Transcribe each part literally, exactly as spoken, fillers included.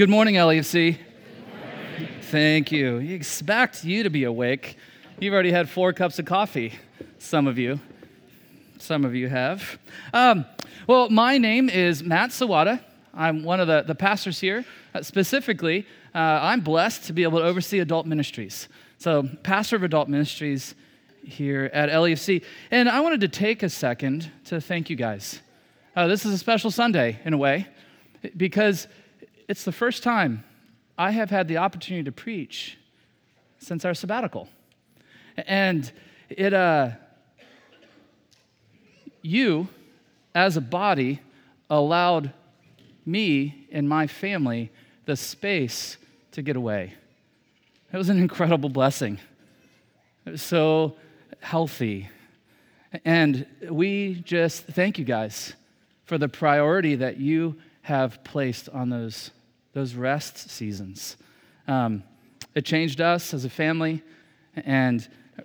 Good morning, L E F C. Good morning. Thank you. We expect you to be awake. You've already had four cups of coffee, some of you. Some of you have. Um, well, my name is Matt Sawada. I'm one of the, the pastors here. Uh, specifically, uh, I'm blessed to be able to oversee adult ministries. So, pastor of adult ministries here at L E F C. And I wanted to take a second to thank you guys. Uh, this is a special Sunday, in a way, because it's the first time I have had the opportunity to preach since our sabbatical. And it, uh, you, as a body, allowed me and my family the space to get away. It was an incredible blessing. It was so healthy. And we just thank you guys for the priority that you have placed on those Those rest seasons. Um, it changed us as a family, and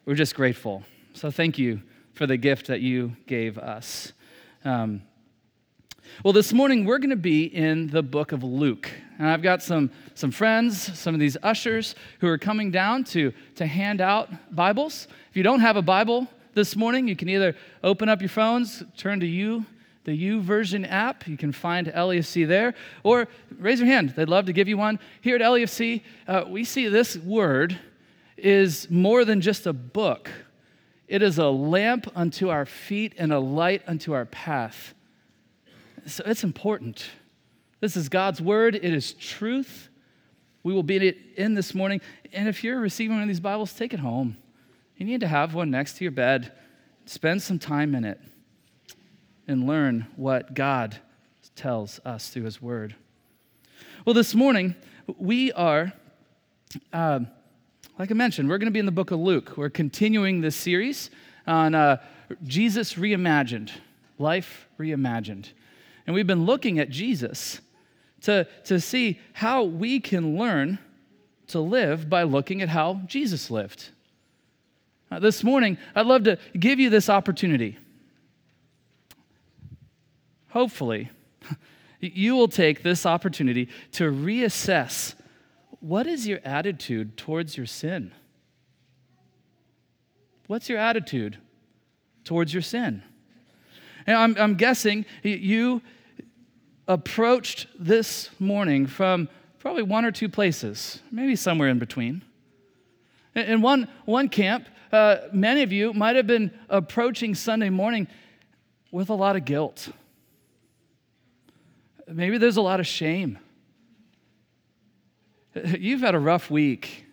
we're just grateful. So thank you for the gift that you gave us. Um, well, this morning we're going to be in the book of Luke. And I've got some some friends, some of these ushers who are coming down to, to hand out Bibles. If you don't have a Bible this morning, you can either open up your phones, turn to you. The YouVersion app, you can find L E F C there, or raise your hand. They'd love to give you one. Here at L E F C, uh, we see this word is more than just a book. It is a lamp unto our feet and a light unto our path. So it's important. This is God's word. It is truth. We will be in this morning. And if you're receiving one of these Bibles, take it home. You need to have one next to your bed. Spend some time in it and learn what God tells us through his word. Well, this morning, we are, uh, like I mentioned, we're going to be in the book of Luke. We're continuing this series on uh, Jesus Reimagined, Life Reimagined. And we've been looking at Jesus to, to see how we can learn to live by looking at how Jesus lived. Uh, this morning, I'd love to give you this opportunity. Hopefully, you will take this opportunity to reassess what is your attitude towards your sin? What's your attitude towards your sin? And I'm, I'm guessing you approached this morning from probably one or two places, maybe somewhere in between. In one, one camp, uh, many of you might have been approaching Sunday morning with a lot of guilt. Maybe there's a lot of shame. You've had a rough week.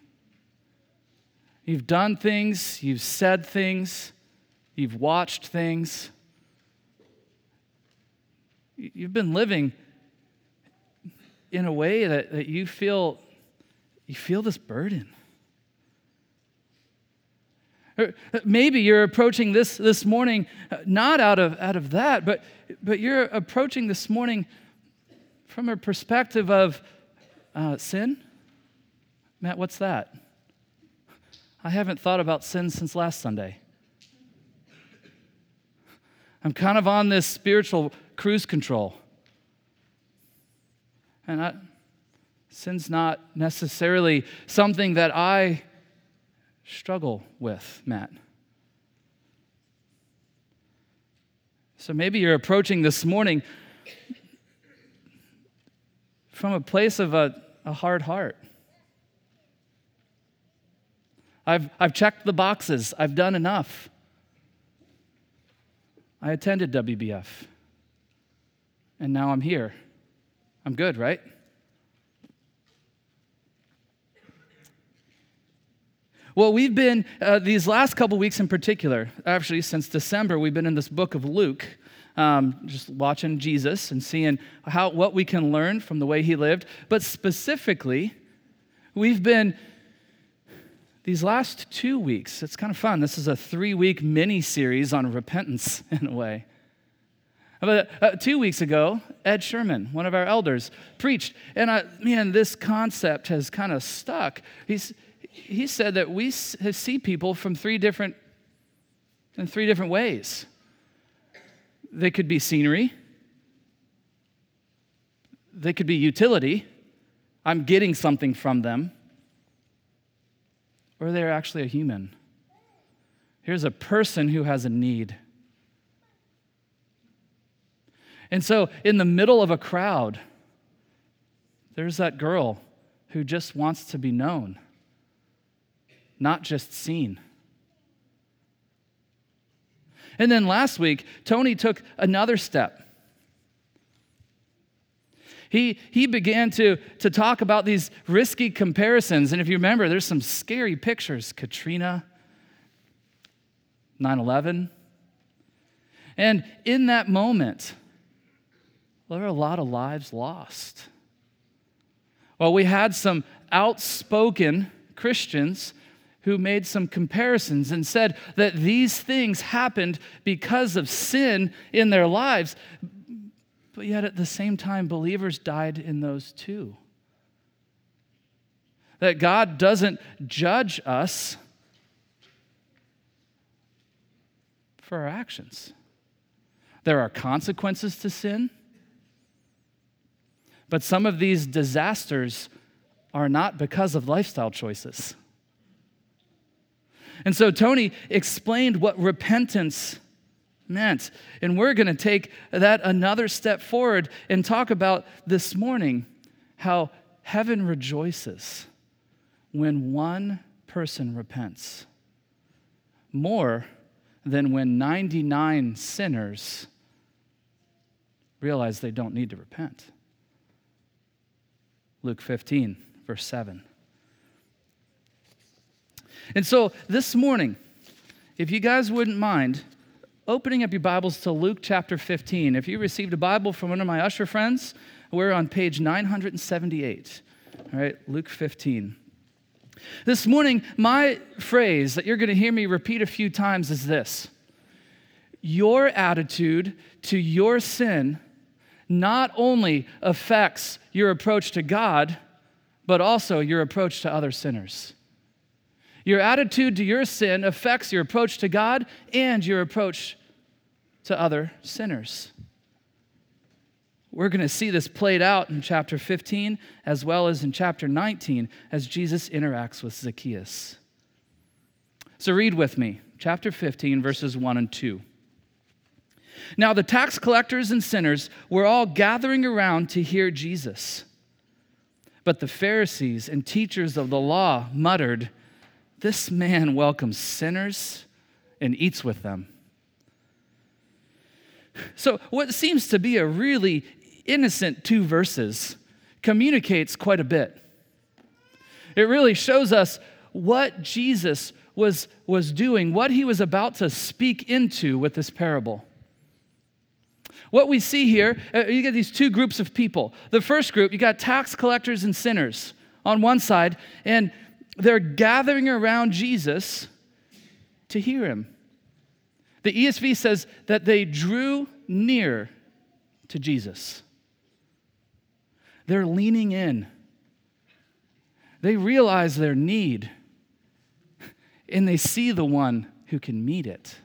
You've done things, you've said things, you've watched things. You've been living in a way that, that you feel you feel this burden. Or maybe you're approaching this this morning not out of out of that, but but you're approaching this morning from a perspective of uh, sin. Matt, what's that? I haven't thought about sin since last Sunday. I'm kind of on this spiritual cruise control. And I, sin's not necessarily something that I struggle with, Matt. So maybe you're approaching this morning from a place of a, a hard heart. I've, I've checked the boxes. I've done enough. I attended W B F, and now I'm here. I'm good, right? Well, we've been, uh, these last couple weeks in particular, actually since December, we've been in this book of Luke. Um, just watching Jesus and seeing how what we can learn from the way he lived. But specifically, we've been, these last two weeks, it's kind of fun. This is a three-week mini-series on repentance, in a way. But, uh, two weeks ago, Ed Sherman, one of our elders, preached. And, I, man, this concept has kind of stuck. He's, he said that we see people from three different, in three different ways. They could be scenery, they could be utility, I'm getting something from them, or they're actually a human. Here's a person who has a need. And so in the middle of a crowd, there's that girl who just wants to be known, not just seen. And then last week, Tony took another step. He he began to, to talk about these risky comparisons. And if you remember, there's some scary pictures. Katrina, nine eleven. And in that moment, there are a lot of lives lost. Well, we had some outspoken Christians who made some comparisons and said that these things happened because of sin in their lives. But yet at the same time, believers died in those too. That God doesn't judge us for our actions. There are consequences to sin, but some of these disasters are not because of lifestyle choices. And so Tony explained what repentance meant. And we're going to take that another step forward and talk about this morning how heaven rejoices when one person repents more than when ninety-nine sinners realize they don't need to repent. Luke fifteen, verse seven. And so this morning, if you guys wouldn't mind opening up your Bibles to Luke chapter fifteen. If you received a Bible from one of my usher friends, we're on page nine seventy-eight. All right, Luke fifteen. This morning, my phrase that you're going to hear me repeat a few times is this: your attitude to your sin not only affects your approach to God, but also your approach to other sinners. Your attitude to your sin affects your approach to God and your approach to other sinners. We're going to see this played out in chapter fifteen as well as in chapter nineteen as Jesus interacts with Zacchaeus. So read with me, chapter fifteen, verses one and two. Now the tax collectors and sinners were all gathering around to hear Jesus. But the Pharisees and teachers of the law muttered, "This man welcomes sinners and eats with them." So what seems to be a really innocent two verses communicates quite a bit. It really shows us what Jesus was, was doing, what he was about to speak into with this parable. What we see here, you get these two groups of people. The first group, you got tax collectors and sinners on one side, and they're gathering around Jesus to hear him. The E S V says that they drew near to Jesus. They're leaning in. They realize their need, and they see the one who can meet it.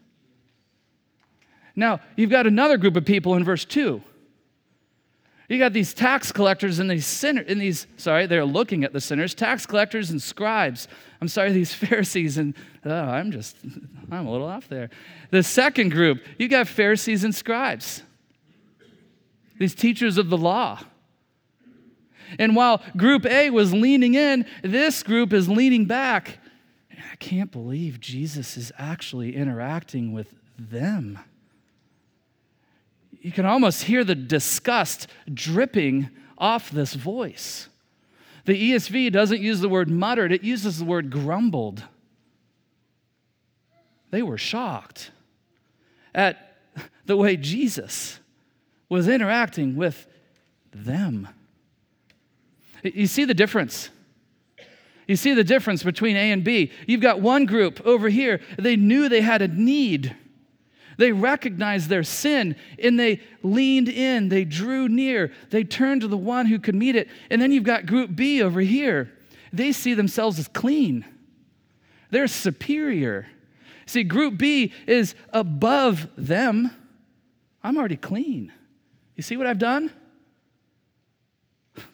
Now, you've got another group of people in verse two. You got these tax collectors and these sinners, and these, sorry, they're looking at the sinners, tax collectors and scribes. I'm sorry, these Pharisees and, oh, I'm just, I'm a little off there. The second group, you got Pharisees and scribes, these teachers of the law. And while group A was leaning in, this group is leaning back. I can't believe Jesus is actually interacting with them. You can almost hear the disgust dripping off this voice. The E S V doesn't use the word muttered, it uses the word grumbled. They were shocked at the way Jesus was interacting with them. You see the difference. You see the difference between A and B. You've got one group over here, they knew they had a need. They recognized their sin, and they leaned in. They drew near. They turned to the one who could meet it. And then you've got group B over here. They see themselves as clean. They're superior. See, group B is above them. I'm already clean. You see what I've done?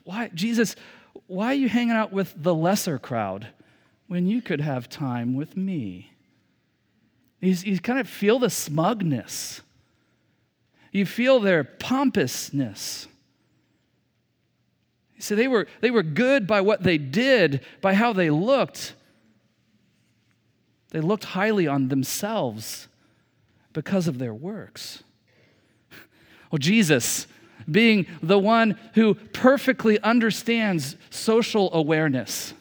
Why, Jesus, why are you hanging out with the lesser crowd when you could have time with me? He's, you kind of feel the smugness. You feel their pompousness. You see, they were, they were good by what they did, by how they looked. They looked highly on themselves because of their works. Well, Jesus, being the one who perfectly understands social awareness,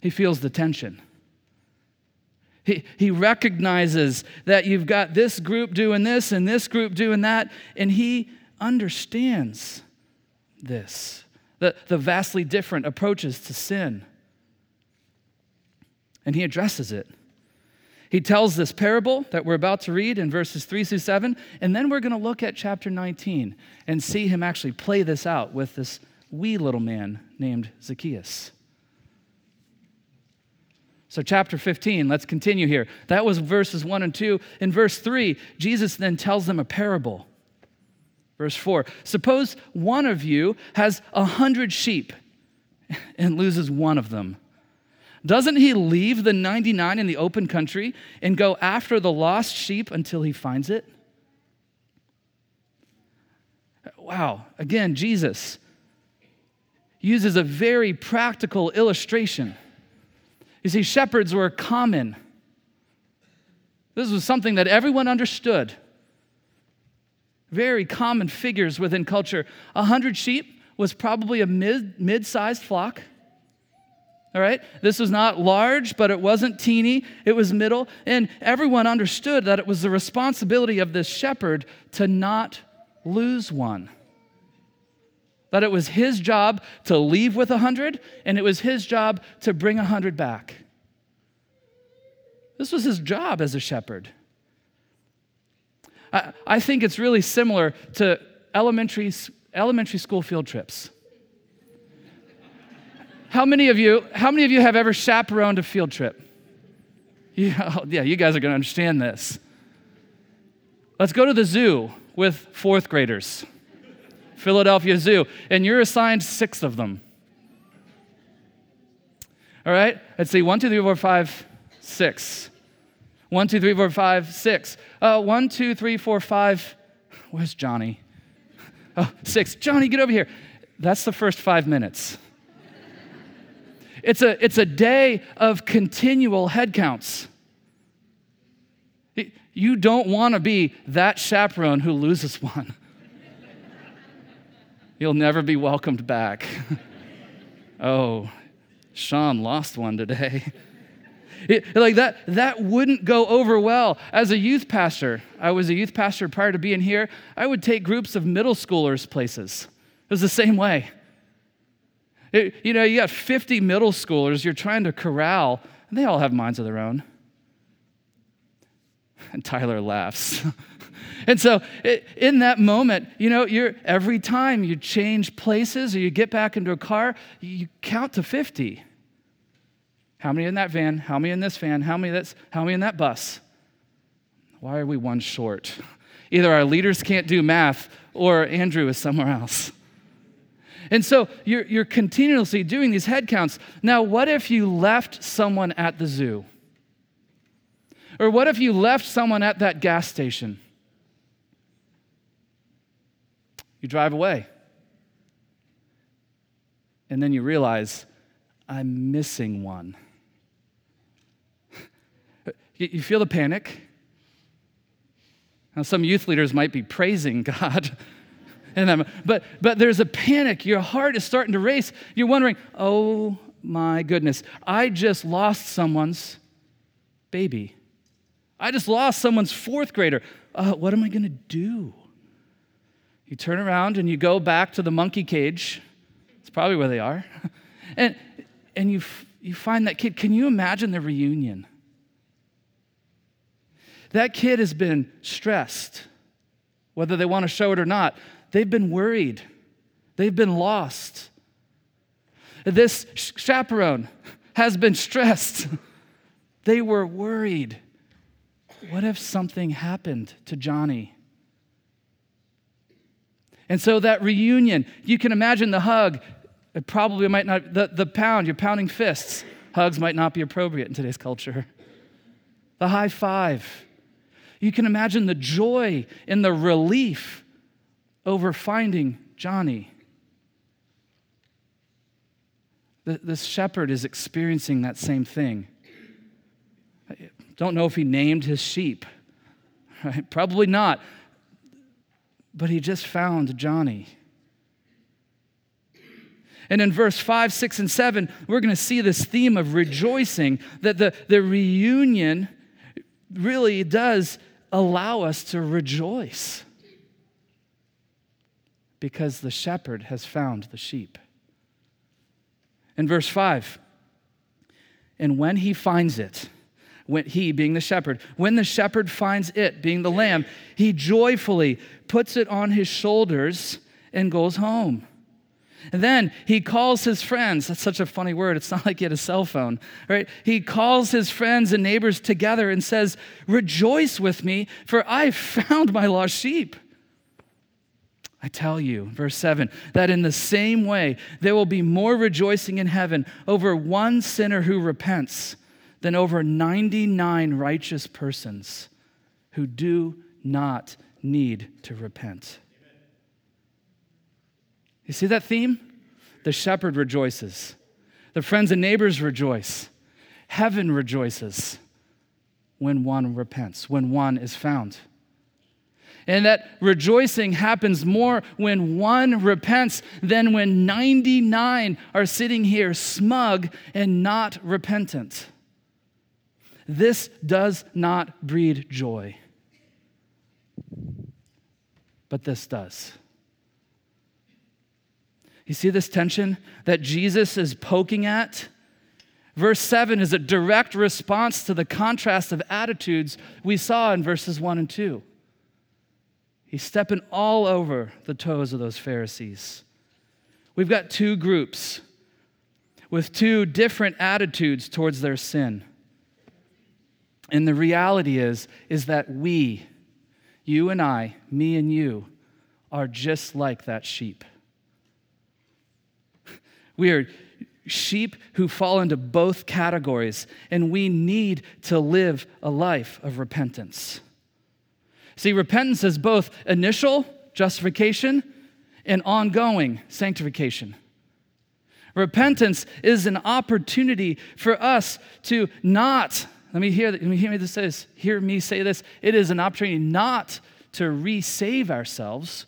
he feels the tension. He, he recognizes that you've got this group doing this and this group doing that, and he understands this, the, the vastly different approaches to sin. And he addresses it. He tells this parable that we're about to read in verses three through seven, and then we're going to look at chapter nineteen and see him actually play this out with this wee little man named Zacchaeus. So chapter fifteen, let's continue here. That was verses one and two. In verse three, Jesus then tells them a parable. Verse four, suppose one of you has a hundred sheep and loses one of them. Doesn't he leave the ninety-nine in the open country and go after the lost sheep until he finds it? Wow. Again, Jesus uses a very practical illustration. You see, shepherds were common. This was something that everyone understood. Very common figures within culture. A hundred sheep was probably a mid, mid-sized flock. All right? This was not large, but it wasn't teeny. It was middle. And everyone understood that it was the responsibility of this shepherd to not lose one. That it was his job to leave with a hundred, and it was his job to bring a hundred back. This was his job as a shepherd. I, I think it's really similar to elementary elementary school field trips. How many of you? How many of you have ever chaperoned a field trip? Yeah, yeah, you guys are going to understand this. Let's go to the zoo with fourth graders. Philadelphia Zoo, and you're assigned six of them. All right, let's see, one, two, three, four, five, six. One, two, three, four, five, six. Uh, one, two, three, four, five. Where's Johnny? Oh, six. Johnny, get over here. That's the first five minutes. It's a, it's a day of continual headcounts. You don't want to be that chaperone who loses one. You'll never be welcomed back. Oh, Sean lost one today. It, like that, that wouldn't go over well. As a youth pastor, I was a youth pastor prior to being here. I would take groups of middle schoolers places. It was the same way. It, you know, you got fifty middle schoolers you're trying to corral, and they all have minds of their own. And Tyler laughs. And so it, in that moment, you know, you're every time you change places or you get back into a car, you count to fifty. How many in that van? How many in this van? How many that's how many in that bus? Why are we one short? Either our leaders can't do math or Andrew is somewhere else. And so you're you're continuously doing these head counts. Now, what if you left someone at the zoo? Or what if you left someone at that gas station? You drive away. And then you realize, I'm missing one. You feel the panic. Now, some youth leaders might be praising God. in but, but there's a panic. Your heart is starting to race. You're wondering, oh my goodness, I just lost someone's baby. I just lost someone's fourth grader. Uh, what am I going to do? You turn around and you go back to the monkey cage. It's probably where they are. And and you f- you find that kid. Can you imagine the reunion? That kid has been stressed, whether they want to show it or not. They've been worried. They've been lost. This chaperone has been stressed. They were worried. What if something happened to Johnny? And so that reunion, you can imagine the hug. It probably might not, the, the pound, you're pounding fists. Hugs might not be appropriate in today's culture. The high five. You can imagine the joy and the relief over finding Johnny. The, the shepherd is experiencing that same thing. I don't know if he named his sheep. Right? Probably not. But he just found Johnny. And in verse five, six, and seven, we're going to see this theme of rejoicing, that the, the reunion really does allow us to rejoice because the shepherd has found the sheep. In verse five, and when he finds it, when he, being the shepherd, when the shepherd finds it, being the lamb, he joyfully puts it on his shoulders and goes home. And then he calls his friends. That's such a funny word. It's not like he had a cell phone, right? He calls his friends and neighbors together and says, rejoice with me, for I found my lost sheep. I tell you, verse seven, that in the same way, there will be more rejoicing in heaven over one sinner who repents than over ninety-nine righteous persons who do not need to repent. You see that theme? The shepherd rejoices. The friends and neighbors rejoice. Heaven rejoices when one repents, when one is found. And that rejoicing happens more when one repents than when ninety-nine are sitting here smug and not repentant. This does not breed joy. But this does. You see this tension that Jesus is poking at? Verse seven is a direct response to the contrast of attitudes we saw in verses one and two. He's stepping all over the toes of those Pharisees. We've got two groups with two different attitudes towards their sin. And the reality is, is that we, you and I, me and you, are just like that sheep. We are sheep who fall into both categories, and we need to live a life of repentance. See, repentance is both initial justification and ongoing sanctification. Repentance is an opportunity for us to not, let me hear, let me hear me this is, hear me say this, it is an opportunity not to re-save ourselves.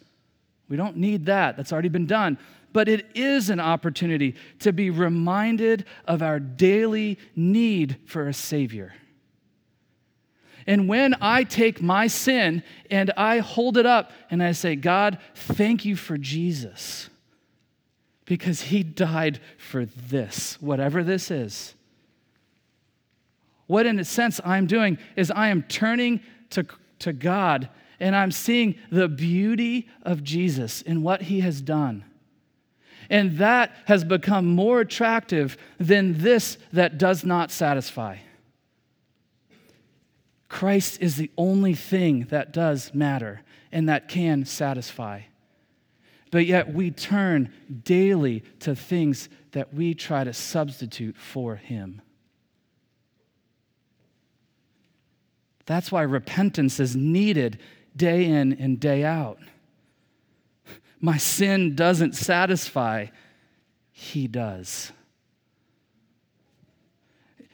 We don't need that. That's already been done. But it is an opportunity to be reminded of our daily need for a Savior. And when I take my sin and I hold it up and I say, God, thank you for Jesus, because he died for this, whatever this is. What in a sense I'm doing is I am turning to, to God, and I'm seeing the beauty of Jesus in what he has done. And that has become more attractive than this that does not satisfy. Christ is the only thing that does matter and that can satisfy. But yet we turn daily to things that we try to substitute for him. That's why repentance is needed day in and day out. My sin doesn't satisfy. He does.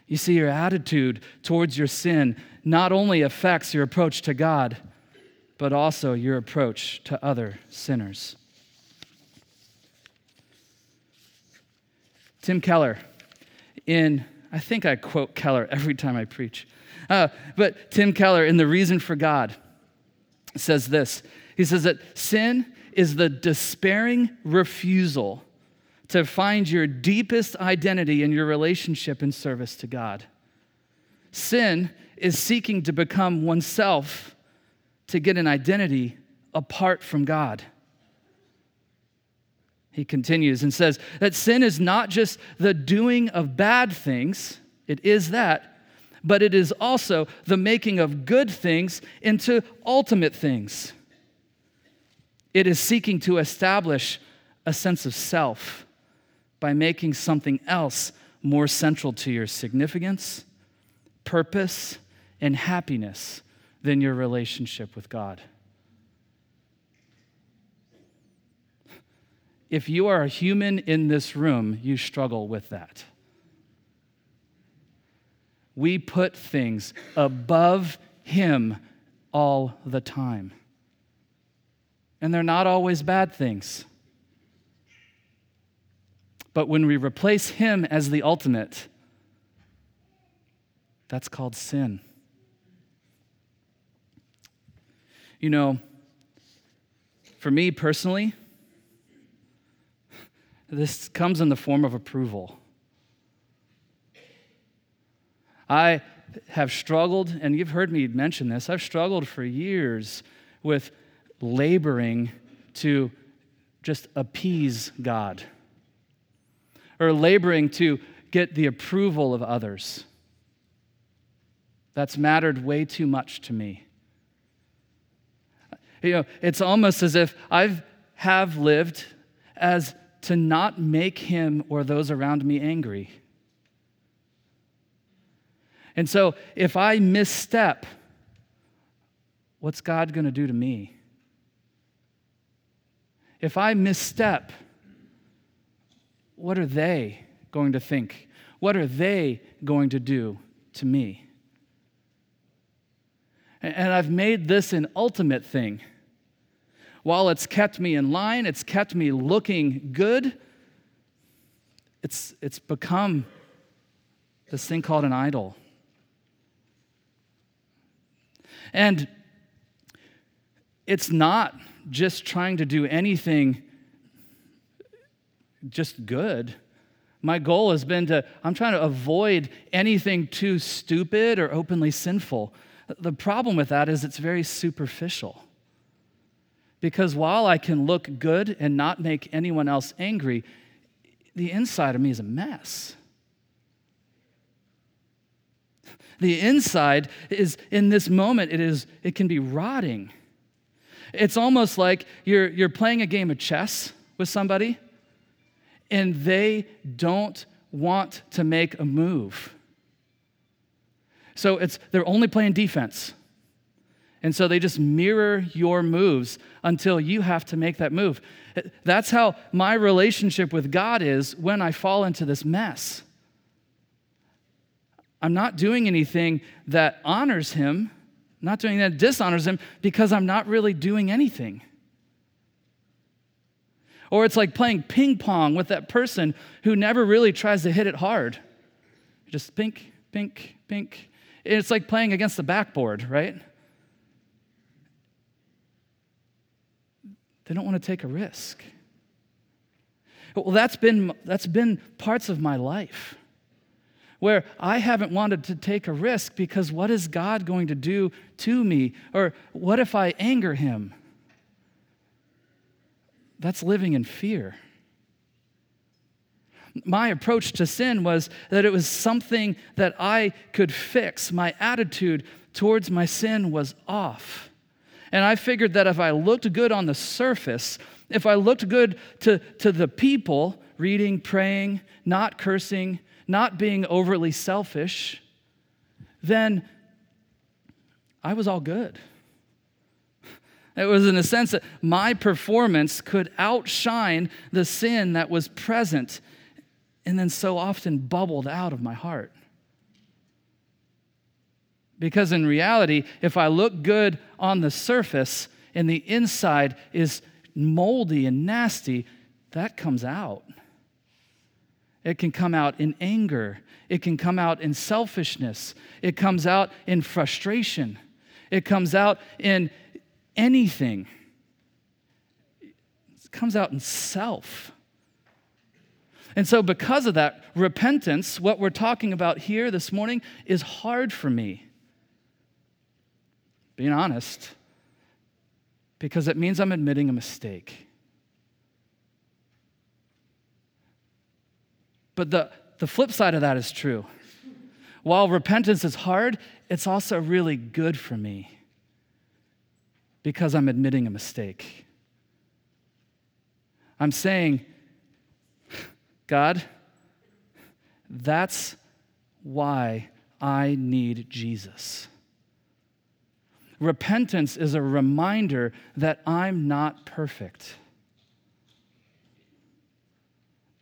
You see, your attitude towards your sin not only affects your approach to God, but also your approach to other sinners. Tim Keller, in, I think I quote Keller every time I preach, uh, but Tim Keller in The Reason for God says this. He says that sin is the despairing refusal to find your deepest identity in your relationship and service to God. Sin is seeking to become oneself to get an identity apart from God. He continues and says that sin is not just the doing of bad things, it is that, but it is also the making of good things into ultimate things. It is seeking to establish a sense of self by making something else more central to your significance, purpose, and happiness than your relationship with God. If you are a human in this room, you struggle with that. We put things above Him all the time. And they're not always bad things. But when we replace Him as the ultimate, that's called sin. You know, for me personally, this comes in the form of approval. I have struggled, and you've heard me mention this, I've struggled for years with laboring to just appease God, or laboring to get the approval of others. That's mattered way too much to me. You know, it's almost as if I have lived as to not make Him or those around me angry. And so if I misstep, what's God going to do to me? If I misstep, what are they going to think? What are they going to do to me? And I've made this an ultimate thing. While it's kept me in line, it's kept me looking good, it's, it's become this thing called an idol. And it's not just trying to do anything just good. My goal has been to, I'm trying to avoid anything too stupid or openly sinful. The problem with that is it's very superficial. Because while I can look good and not make anyone else angry, the inside of me is a mess. The inside is, in this moment, it is it can be rotting. It's almost like you're you're playing a game of chess with somebody, and they don't want to make a move. So it's they're only playing defense. And so they just mirror your moves until you have to make that move. That's how my relationship with God is when I fall into this mess. I'm not doing anything that honors Him, not doing that dishonors Him, because I'm not really doing anything. Or it's like playing ping pong with that person who never really tries to hit it hard. Just pink, pink, pink. It's like playing against the backboard, right? They don't want to take a risk. Well, that's been that's been parts of my life where I haven't wanted to take a risk because what is God going to do to me? Or what if I anger Him? That's living in fear. My approach to sin was that it was something that I could fix. My attitude towards my sin was off. And I figured that if I looked good on the surface, if I looked good to, to the people, reading, praying, not cursing, not being overly selfish, then I was all good. It was in a sense that my performance could outshine the sin that was present and then so often bubbled out of my heart. Because in reality, if I look good on the surface and the inside is moldy and nasty, that comes out. It can come out in anger. It can come out in selfishness. It comes out in frustration. It comes out in anything. It comes out in self. And so because of that, repentance, what we're talking about here this morning, is hard for me. Being honest, because it means I'm admitting a mistake. But the, the flip side of that is true. While repentance is hard, it's also really good for me because I'm admitting a mistake. I'm saying, God, that's why I need Jesus. Repentance is a reminder that I'm not perfect,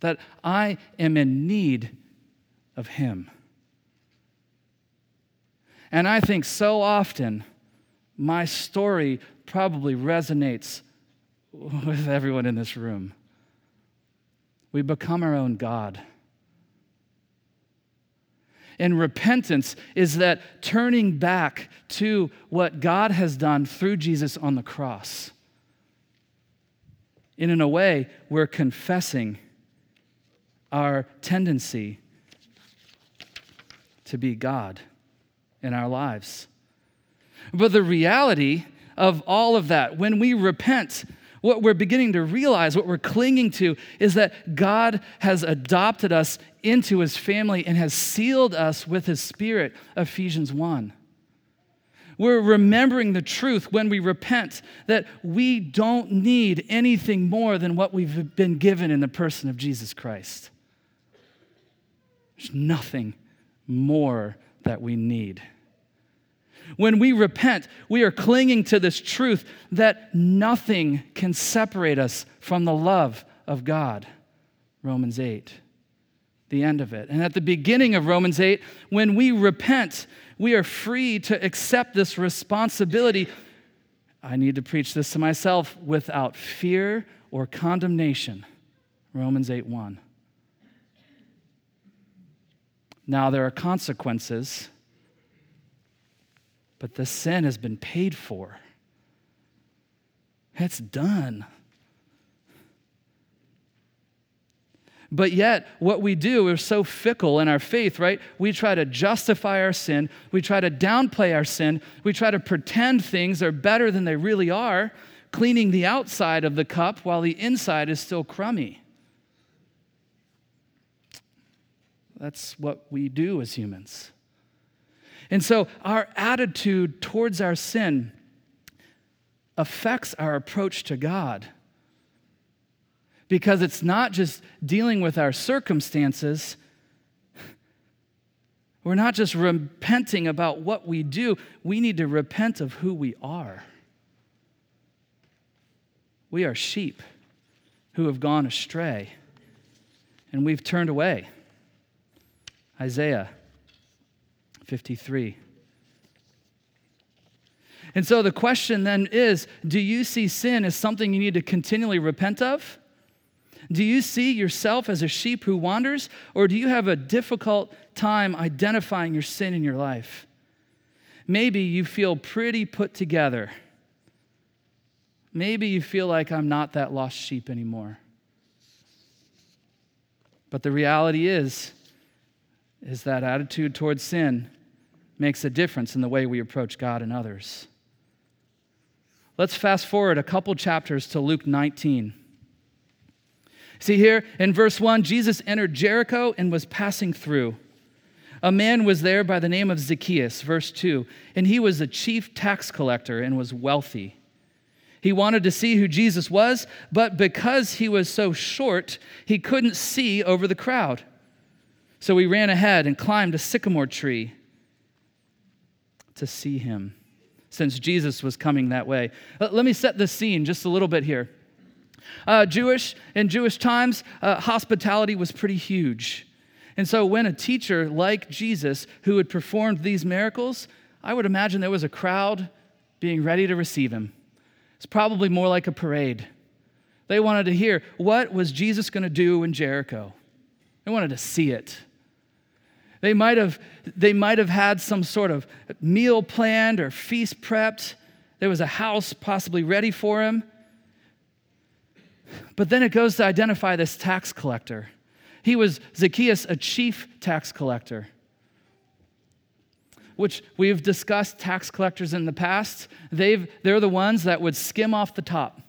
that I am in need of Him. And I think so often my story probably resonates with everyone in this room. We become our own God. And repentance is that turning back to what God has done through Jesus on the cross. And in a way, we're confessing our tendency to be God in our lives. But the reality of all of that, when we repent, what we're beginning to realize, what we're clinging to, is that God has adopted us into His family and has sealed us with His Spirit, Ephesians one. We're remembering the truth when we repent that we don't need anything more than what we've been given in the person of Jesus Christ. There's nothing more that we need. When we repent, we are clinging to this truth that nothing can separate us from the love of God. Romans eight, the end of it. And at the beginning of Romans eight, when we repent, we are free to accept this responsibility. I need to preach this to myself without fear or condemnation. Romans eight one. Now there are consequences, but the sin has been paid for. It's done. But yet, what we do is so fickle in our faith, right? We try to justify our sin. We try to downplay our sin. We try to pretend things are better than they really are, cleaning the outside of the cup while the inside is still crummy. That's what we do as humans. And so our attitude towards our sin affects our approach to God, because it's not just dealing with our circumstances. We're not just repenting about what we do. We need to repent of who we are. We are sheep who have gone astray, and we've turned away. Isaiah fifty-three. And so the question then is, do you see sin as something you need to continually repent of? Do you see yourself as a sheep who wanders, or do you have a difficult time identifying your sin in your life? Maybe you feel pretty put together. Maybe you feel like I'm not that lost sheep anymore. But the reality is, is that attitude towards sin makes a difference in the way we approach God and others. Let's fast forward a couple chapters to Luke nineteen. See here, in verse one, Jesus entered Jericho and was passing through. A man was there by the name of Zacchaeus, verse two, and he was a chief tax collector and was wealthy. He wanted to see who Jesus was, but because he was so short, he couldn't see over the crowd. So he ran ahead and climbed a sycamore tree to see him, since Jesus was coming that way. Let me set the scene just a little bit here. Uh, Jewish, in Jewish times, uh, hospitality was pretty huge. And so when a teacher like Jesus, who had performed these miracles, I would imagine there was a crowd being ready to receive him. It's probably more like a parade. They wanted to hear, what was Jesus going to do in Jericho? They wanted to see it. They might have, they might have had some sort of meal planned or feast prepped. There was a house possibly ready for him. But then it goes to identify this tax collector. He was Zacchaeus, a chief tax collector, which we've discussed tax collectors in the past. They've, they're the ones that would skim off the top.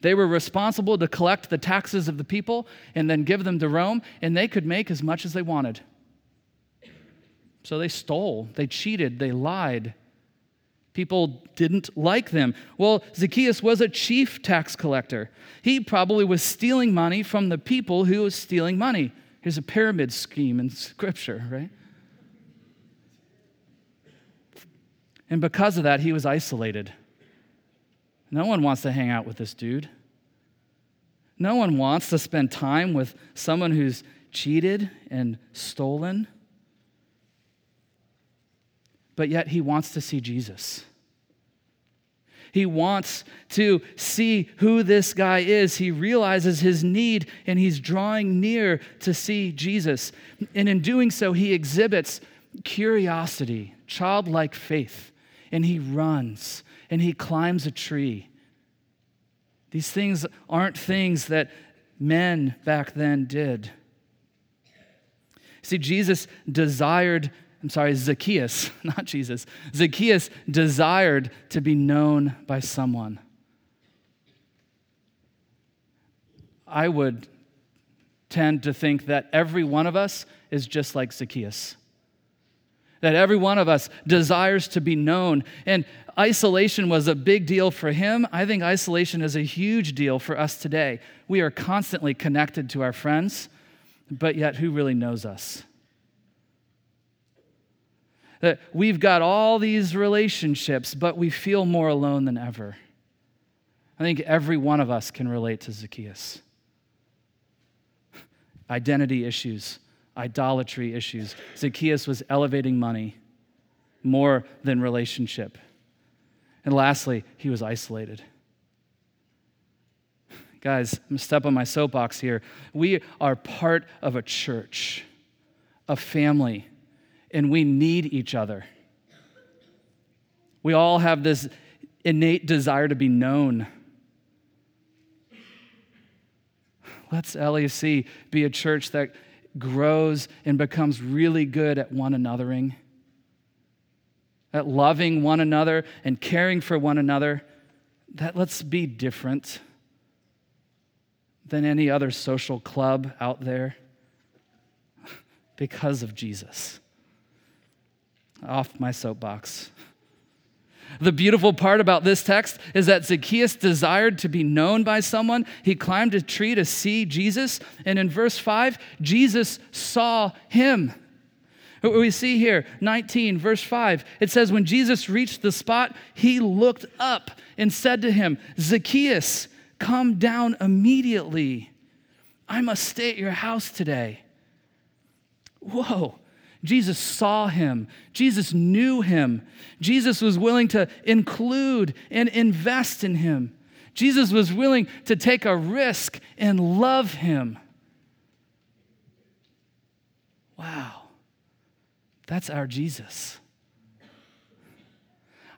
They were responsible to collect the taxes of the people and then give them to Rome, and they could make as much as they wanted. So they stole, they cheated, they lied. People didn't like them. Well, Zacchaeus was a chief tax collector. He probably was stealing money from the people who was stealing money. Here's a pyramid scheme in Scripture, right? And because of that, he was isolated. No one wants to hang out with this dude. No one wants to spend time with someone who's cheated and stolen. But yet he wants to see Jesus. He wants to see who this guy is. He realizes his need, and he's drawing near to see Jesus. And in doing so, he exhibits curiosity, childlike faith, and he runs, and he climbs a tree. These things aren't things that men back then did. See, Jesus desired, I'm sorry, Zacchaeus, not Jesus. Zacchaeus desired to be known by someone. I would tend to think that every one of us is just like Zacchaeus. That every one of us desires to be known. And isolation was a big deal for him. I think isolation is a huge deal for us today. We are constantly connected to our friends, but yet who really knows us? That we've got all these relationships, but we feel more alone than ever. I think every one of us can relate to Zacchaeus. Identity issues, idolatry issues. Zacchaeus was elevating money more than relationship. And lastly, he was isolated. Guys, I'm going to step on my soapbox here. We are part of a church, a family, and we need each other. We all have this innate desire to be known. Let's L E F C be a church that grows and becomes really good at one anothering, at loving one another and caring for one another. That let's be different than any other social club out there because of Jesus. Off my soapbox. The beautiful part about this text is that Zacchaeus desired to be known by someone. He climbed a tree to see Jesus. And in verse five, Jesus saw him. What we see here, nineteen, verse five, it says, when Jesus reached the spot, he looked up and said to him, Zacchaeus, come down immediately. I must stay at your house today. Whoa. Jesus saw him. Jesus knew him. Jesus was willing to include and invest in him. Jesus was willing to take a risk and love him. Wow. That's our Jesus.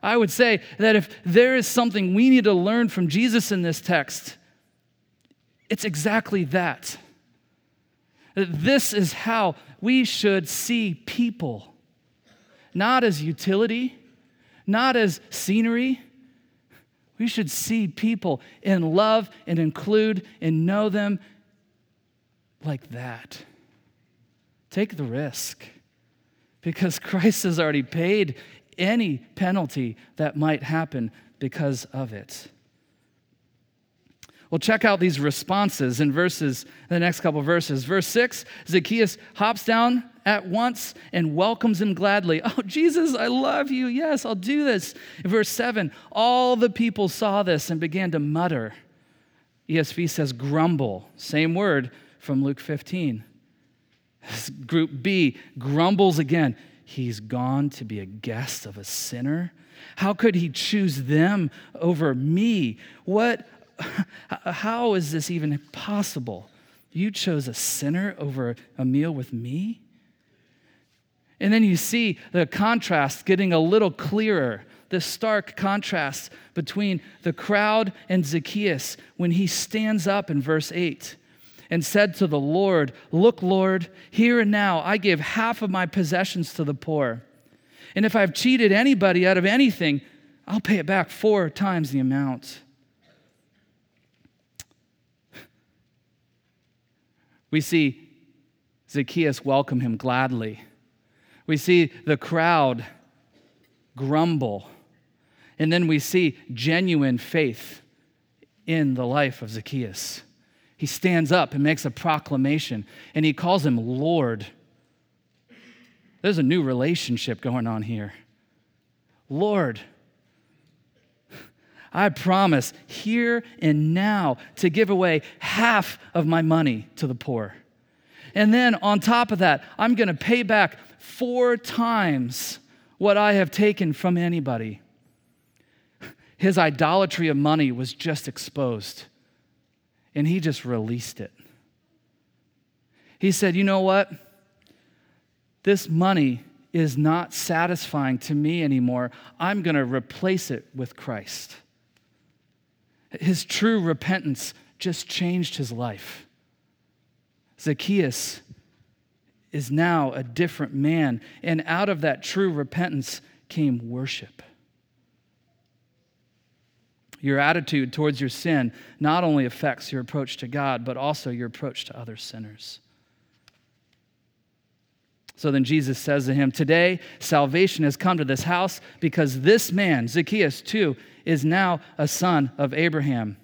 I would say that if there is something we need to learn from Jesus in this text, it's exactly that. This is how we should see people, not as utility, not as scenery. We should see people and love and include and know them like that. Take the risk, because Christ has already paid any penalty that might happen because of it. Well, check out these responses in verses, the next couple of verses. Verse six, Zacchaeus hops down at once and welcomes him gladly. Oh, Jesus, I love you. Yes, I'll do this. In verse seven, all the people saw this and began to mutter. E S V says grumble. Same word from Luke fifteen. Group B grumbles again. He's gone to be a guest of a sinner. How could he choose them over me? What? How is this even possible? You chose a sinner over a meal with me? And then you see the contrast getting a little clearer, the stark contrast between the crowd and Zacchaeus when he stands up in verse eight and said to the Lord, look, Lord, here and now I give half of my possessions to the poor. And if I've cheated anybody out of anything, I'll pay it back four times the amount. We see Zacchaeus welcome him gladly. We see the crowd grumble. And then we see genuine faith in the life of Zacchaeus. He stands up and makes a proclamation, and he calls him Lord. There's a new relationship going on here. Lord, I promise here and now to give away half of my money to the poor. And then on top of that, I'm going to pay back four times what I have taken from anybody. His idolatry of money was just exposed, and he just released it. He said, you know what? This money is not satisfying to me anymore. I'm going to replace it with Christ. His true repentance just changed his life. Zacchaeus is now a different man, and out of that true repentance came worship. Your attitude towards your sin not only affects your approach to God, but also your approach to other sinners. So then Jesus says to him, today salvation has come to this house because this man, Zacchaeus too, is now a son of Abraham.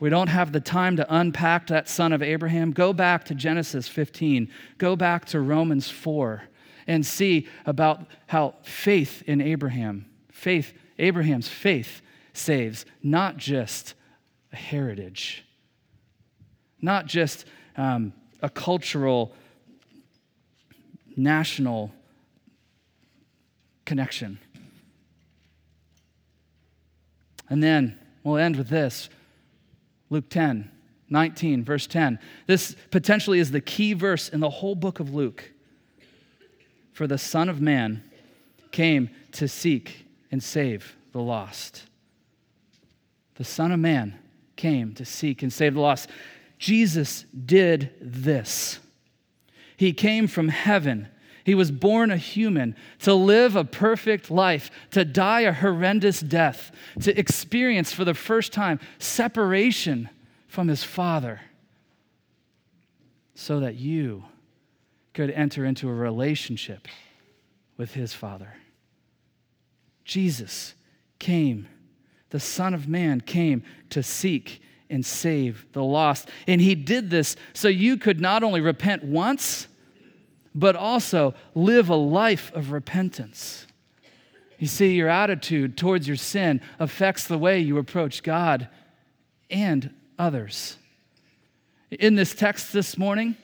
We don't have the time to unpack that son of Abraham. Go back to Genesis fifteen. Go back to Romans four and see about how faith in Abraham, faith, Abraham's faith saves, not just a heritage, not just um, a cultural, national connection. And then we'll end with this. Luke ten, nineteen, verse ten. This potentially is the key verse in the whole book of Luke. For the Son of Man came to seek and save the lost. The Son of Man came to seek and save the lost. Jesus did this. He came from heaven. He was born a human to live a perfect life, to die a horrendous death, to experience for the first time separation from his Father so that you could enter into a relationship with his Father. Jesus came, the Son of Man came to seek and save the lost. And he did this so you could not only repent once, but also live a life of repentance. You see, your attitude towards your sin affects the way you approach God and others. In this text this morning,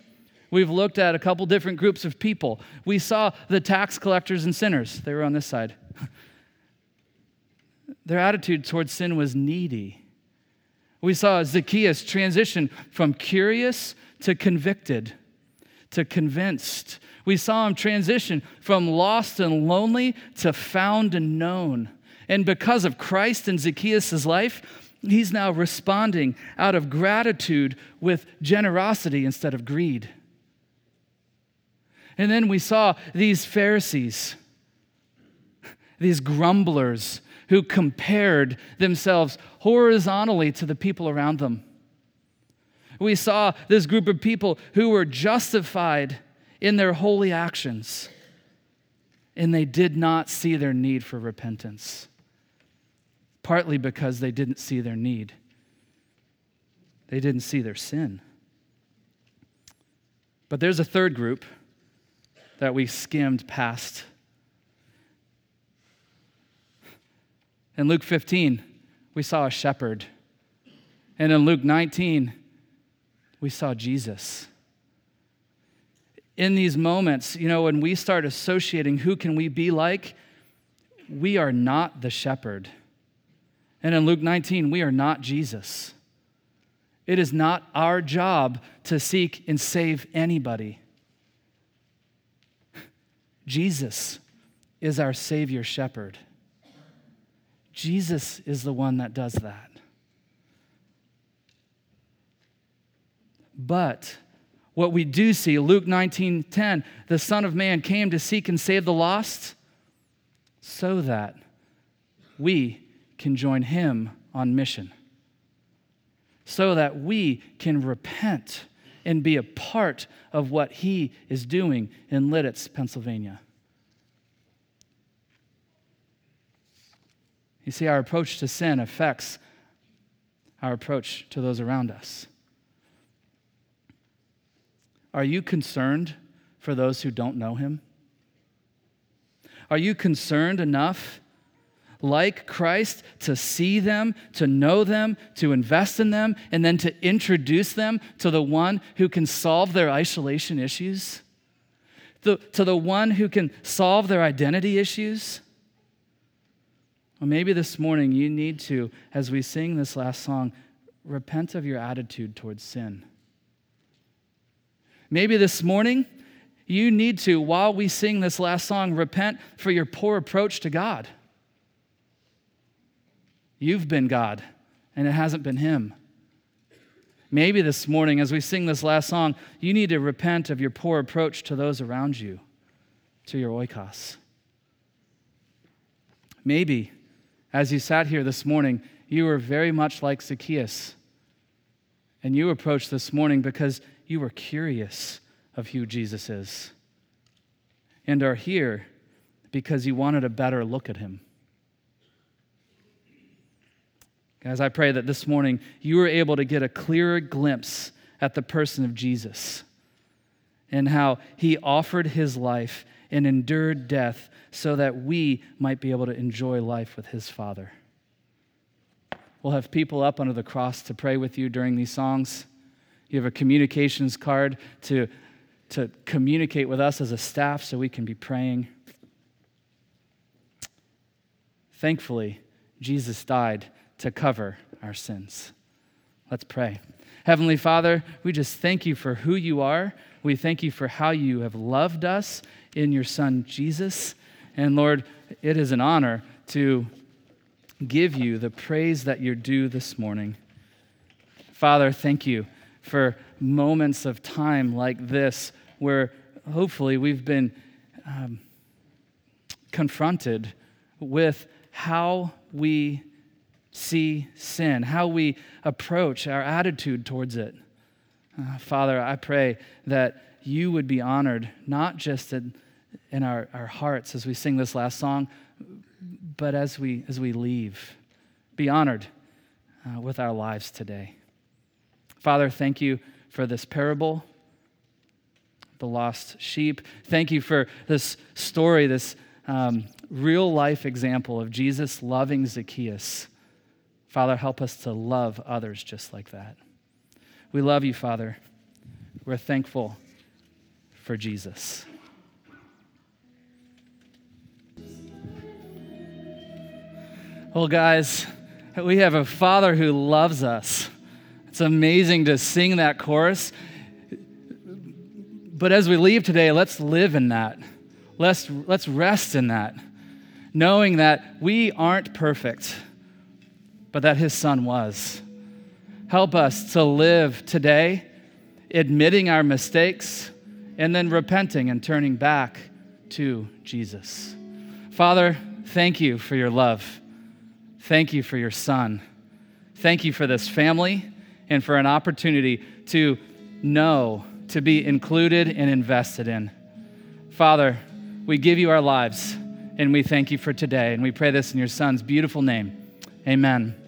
we've looked at a couple different groups of people. We saw the tax collectors and sinners. They were on this side. Their attitude towards sin was needy. We saw Zacchaeus transition from curious to convicted, to convinced. We saw him transition from lost and lonely to found and known. And because of Christ in Zacchaeus' life, he's now responding out of gratitude with generosity instead of greed. And then we saw these Pharisees, these grumblers who compared themselves horizontally to the people around them. We saw this group of people who were justified in their holy actions, and they did not see their need for repentance, partly because they didn't see their need. They didn't see their sin. But there's a third group that we skimmed past. In Luke fifteen, we saw a shepherd. And in Luke nineteen, we saw Jesus. In these moments, you know, when we start associating who can we be like, we are not the shepherd. And in Luke nineteen, we are not Jesus. It is not our job to seek and save anybody. Jesus is our Savior shepherd. Jesus is the one that does that. But what we do see, Luke nineteen ten, the Son of Man came to seek and save the lost so that we can join him on mission, so that we can repent and be a part of what he is doing in Lititz, Pennsylvania. You see, our approach to sin affects our approach to those around us. Are you concerned for those who don't know him? Are you concerned enough, like Christ, to see them, to know them, to invest in them, and then to introduce them to the one who can solve their isolation issues? The, to the one who can solve their identity issues? Well, maybe this morning you need to, as we sing this last song, repent of your attitude towards sin. Maybe this morning you need to, while we sing this last song, repent for your poor approach to God. You've been God, and it hasn't been him. Maybe this morning, as we sing this last song, you need to repent of your poor approach to those around you, to your oikos. Maybe, as you sat here this morning, you were very much like Zacchaeus, and you approached this morning because you were curious of who Jesus is and are here because you wanted a better look at him. Guys, I pray that this morning you were able to get a clearer glimpse at the person of Jesus and how he offered his life and endured death so that we might be able to enjoy life with his Father. We'll have people up under the cross to pray with you during these songs. You have a communications card to, to communicate with us as a staff so we can be praying. Thankfully, Jesus died to cover our sins. Let's pray. Heavenly Father, we just thank you for who you are. We thank you for how you have loved us in your Son, Jesus. And Lord, it is an honor to give you the praise that you're due this morning. Father, thank you for moments of time like this where hopefully we've been um, confronted with how we see sin, how we approach our attitude towards it. Uh, Father, I pray that you would be honored, not just in, in our, our hearts as we sing this last song, but as we, as we leave. Be honored uh, with our lives today. Father, thank you for this parable, the lost sheep. Thank you for this story, this um, real-life example of Jesus loving Zacchaeus. Father, help us to love others just like that. We love you, Father. We're thankful for Jesus. Well, guys, we have a Father who loves us. It's amazing to sing that chorus. But as we leave today, let's live in that. Let's, let's rest in that, knowing that we aren't perfect, but that his Son was. Help us to live today, admitting our mistakes, and then repenting and turning back to Jesus. Father, thank you for your love. Thank you for your Son. Thank you for this family, and for an opportunity to know, to be included and invested in. Father, we give you our lives, and we thank you for today, and we pray this in your Son's beautiful name. Amen.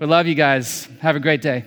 We love you guys. Have a great day.